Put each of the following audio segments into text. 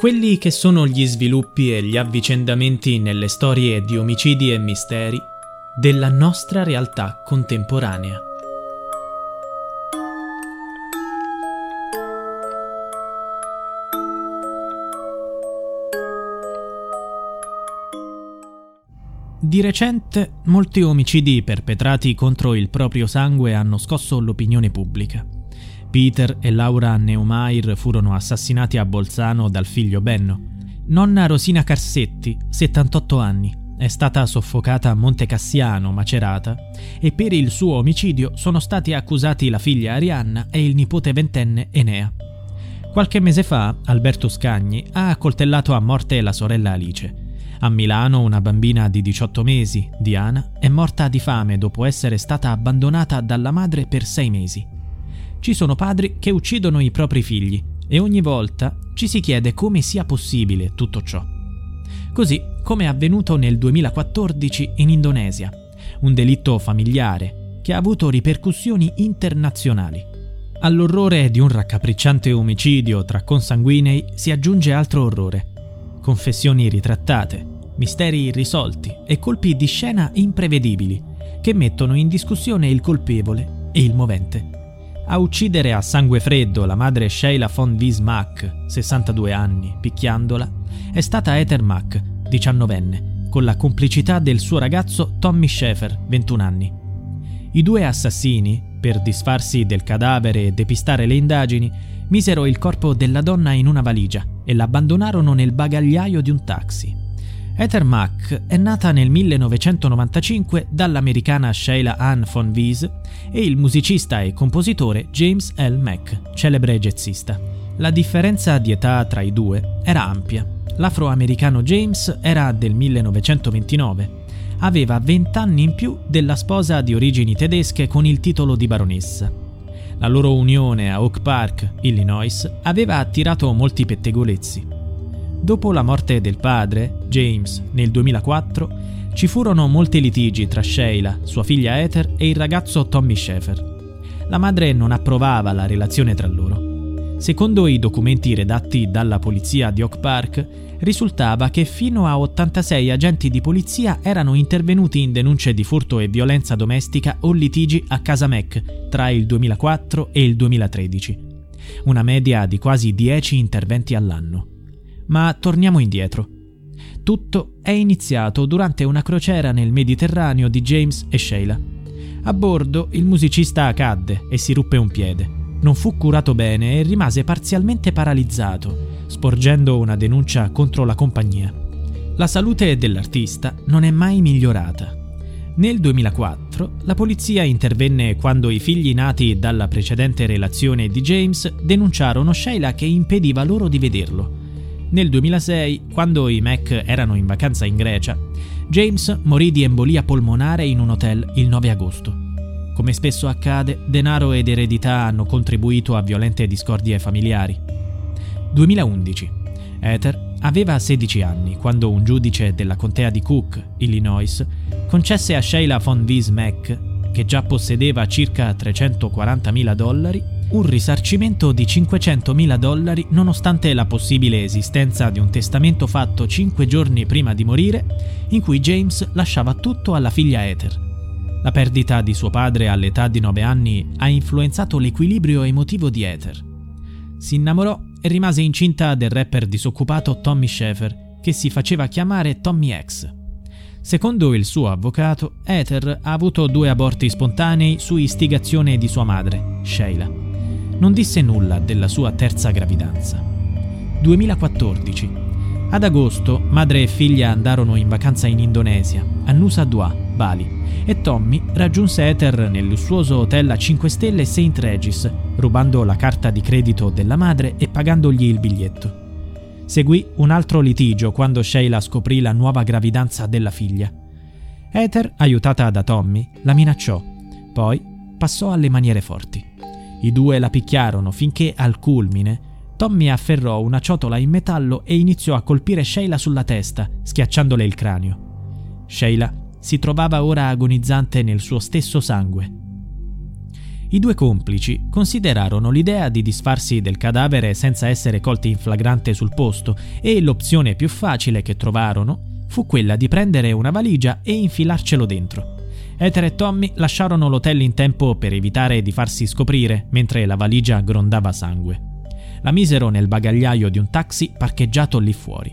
quelli che sono gli sviluppi e gli avvicendamenti nelle storie di omicidi e misteri della nostra realtà contemporanea. Di recente, molti omicidi perpetrati contro il proprio sangue hanno scosso l'opinione pubblica. Peter e Laura Neumair furono assassinati a Bolzano dal figlio Benno. Nonna Rosina Carsetti, 78 anni, è stata soffocata a Monte Cassiano, Macerata, e per il suo omicidio sono stati accusati la figlia Arianna e il nipote ventenne Enea. Qualche mese fa, Alberto Scagni ha accoltellato a morte la sorella Alice. A Milano una bambina di 18 mesi, Diana, è morta di fame dopo essere stata abbandonata dalla madre per 6 mesi. Ci sono padri che uccidono i propri figli e ogni volta ci si chiede come sia possibile tutto ciò. Così come è avvenuto nel 2014 in Indonesia, un delitto familiare che ha avuto ripercussioni internazionali. All'orrore di un raccapricciante omicidio tra consanguinei si aggiunge altro orrore. Confessioni ritrattate, misteri irrisolti e colpi di scena imprevedibili che mettono in discussione il colpevole e il movente. A uccidere a sangue freddo la madre Sheila von Wiese-Mack, 62 anni, picchiandola, è stata Heather Mack, 19enne, con la complicità del suo ragazzo Tommy Schaefer, 21 anni. I due assassini, per disfarsi del cadavere e depistare le indagini, misero il corpo della donna in una valigia e l'abbandonarono nel bagagliaio di un taxi. Heather Mack è nata nel 1995 dall'americana Sheila Ann von Wiese e il musicista e compositore James L. Mack, celebre jazzista. La differenza di età tra i due era ampia. L'afroamericano James era del 1929. Aveva 20 anni in più della sposa di origini tedesche con il titolo di baronessa. La loro unione a Oak Park, Illinois, aveva attirato molti pettegolezzi. Dopo la morte del padre, James, nel 2004, ci furono molti litigi tra Sheila, sua figlia Heather e il ragazzo Tommy Schaefer. La madre non approvava la relazione tra loro. Secondo i documenti redatti dalla polizia di Oak Park, risultava che fino a 86 agenti di polizia erano intervenuti in denunce di furto e violenza domestica o litigi a casa Mack tra il 2004 e il 2013, una media di quasi 10 interventi all'anno. Ma torniamo indietro. Tutto è iniziato durante una crociera nel Mediterraneo di James e Sheila. A bordo il musicista cadde e si ruppe un piede. Non fu curato bene e rimase parzialmente paralizzato, sporgendo una denuncia contro la compagnia. La salute dell'artista non è mai migliorata. Nel 2004 la polizia intervenne quando i figli nati dalla precedente relazione di James denunciarono Sheila che impediva loro di vederlo. Nel 2006, quando i Mack erano in vacanza in Grecia, James morì di embolia polmonare in un hotel il 9 agosto. Come spesso accade, denaro ed eredità hanno contribuito a violente discordie familiari. 2011. Heather aveva 16 anni quando un giudice della contea di Cook, Illinois, concesse a Sheila von Wiese-Mack, che già possedeva circa $340.000, un risarcimento di $500.000 nonostante la possibile esistenza di un testamento fatto 5 giorni prima di morire, in cui James lasciava tutto alla figlia Heather. La perdita di suo padre all'età di 9 anni ha influenzato l'equilibrio emotivo di Heather. Si innamorò e rimase incinta del rapper disoccupato Tommy Schaefer, che si faceva chiamare Tommy X. Secondo il suo avvocato, Heather ha avuto 2 aborti spontanei su istigazione di sua madre, Sheila. Non disse nulla della sua terza gravidanza. 2014. Ad agosto, madre e figlia andarono in vacanza in Indonesia, a Nusa Dua, Bali, e Tommy raggiunse Heather nel lussuoso hotel a 5 stelle Saint Regis, rubando la carta di credito della madre e pagandogli il biglietto. Seguì un altro litigio quando Sheila scoprì la nuova gravidanza della figlia. Heather, aiutata da Tommy, la minacciò, poi passò alle maniere forti. I due la picchiarono finché, al culmine, Tommy afferrò una ciotola in metallo e iniziò a colpire Sheila sulla testa, schiacciandole il cranio. Sheila si trovava ora agonizzante nel suo stesso sangue. I due complici considerarono l'idea di disfarsi del cadavere senza essere colti in flagrante sul posto e l'opzione più facile che trovarono fu quella di prendere una valigia e infilarcelo dentro. Heather e Tommy lasciarono l'hotel in tempo per evitare di farsi scoprire mentre la valigia grondava sangue. La misero nel bagagliaio di un taxi parcheggiato lì fuori.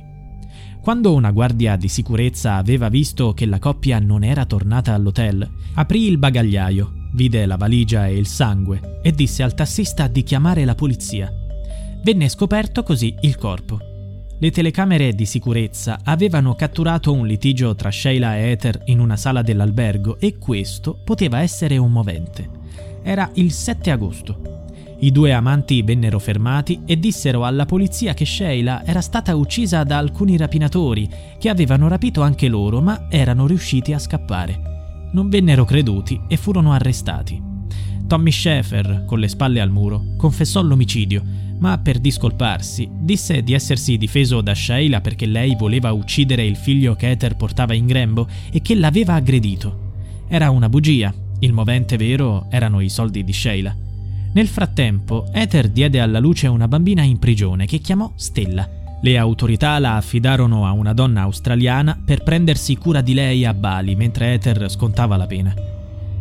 Quando una guardia di sicurezza aveva visto che la coppia non era tornata all'hotel, aprì il bagagliaio, vide la valigia e il sangue e disse al tassista di chiamare la polizia. Venne scoperto così il corpo. Le telecamere di sicurezza avevano catturato un litigio tra Sheila e Heather in una sala dell'albergo e questo poteva essere un movente. Era il 7 agosto. I due amanti vennero fermati e dissero alla polizia che Sheila era stata uccisa da alcuni rapinatori che avevano rapito anche loro ma erano riusciti a scappare. Non vennero creduti e furono arrestati. Tommy Schaefer, con le spalle al muro, confessò l'omicidio, ma per discolparsi disse di essersi difeso da Sheila perché lei voleva uccidere il figlio che Heather portava in grembo e che l'aveva aggredito. Era una bugia, il movente vero erano i soldi di Sheila. Nel frattempo, Heather diede alla luce una bambina in prigione che chiamò Stella. Le autorità la affidarono a una donna australiana per prendersi cura di lei a Bali mentre Heather scontava la pena.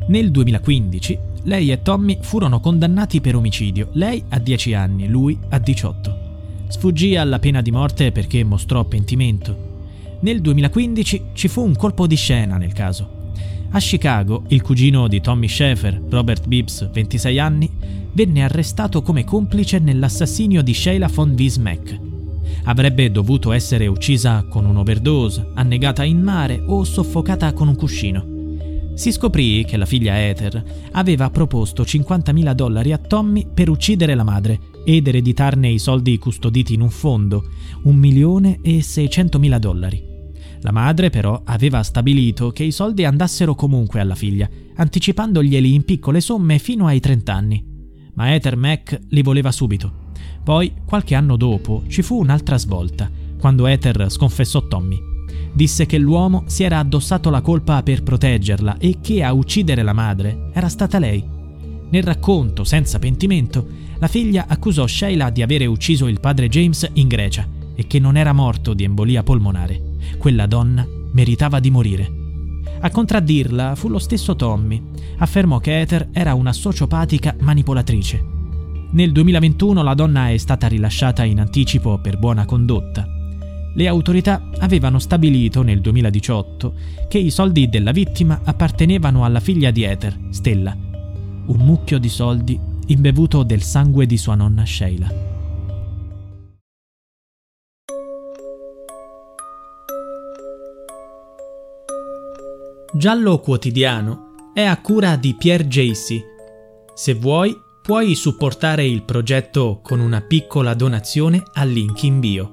Nel 2015 lei e Tommy furono condannati per omicidio, lei a 10 anni, lui a 18. Sfuggì alla pena di morte perché mostrò pentimento. Nel 2015 ci fu un colpo di scena nel caso. A Chicago, il cugino di Tommy Schaefer, Robert Bibbs, 26 anni, venne arrestato come complice nell'assassinio di Sheila von Wiese-Mack. Avrebbe dovuto essere uccisa con un'overdose, annegata in mare o soffocata con un cuscino. Si scoprì che la figlia Heather aveva proposto $50.000 a Tommy per uccidere la madre ed ereditarne i soldi custoditi in un fondo, $1.600.000. La madre però aveva stabilito che i soldi andassero comunque alla figlia, anticipandoglieli in piccole somme fino ai 30 anni. Ma Heather Mack li voleva subito. Poi, qualche anno dopo, ci fu un'altra svolta, quando Heather sconfessò Tommy. Disse che l'uomo si era addossato la colpa per proteggerla e che a uccidere la madre era stata lei. Nel racconto, senza pentimento, la figlia accusò Sheila di avere ucciso il padre James in Grecia e che non era morto di embolia polmonare. Quella donna meritava di morire. A contraddirla fu lo stesso Tommy. Affermò che Heather era una sociopatica manipolatrice. Nel 2021 la donna è stata rilasciata in anticipo per buona condotta. Le autorità avevano stabilito nel 2018 che i soldi della vittima appartenevano alla figlia di Heather, Stella. Un mucchio di soldi imbevuto del sangue di sua nonna Sheila. Giallo Quotidiano è a cura di Pier Jacy. Se vuoi, puoi supportare il progetto con una piccola donazione al link in bio.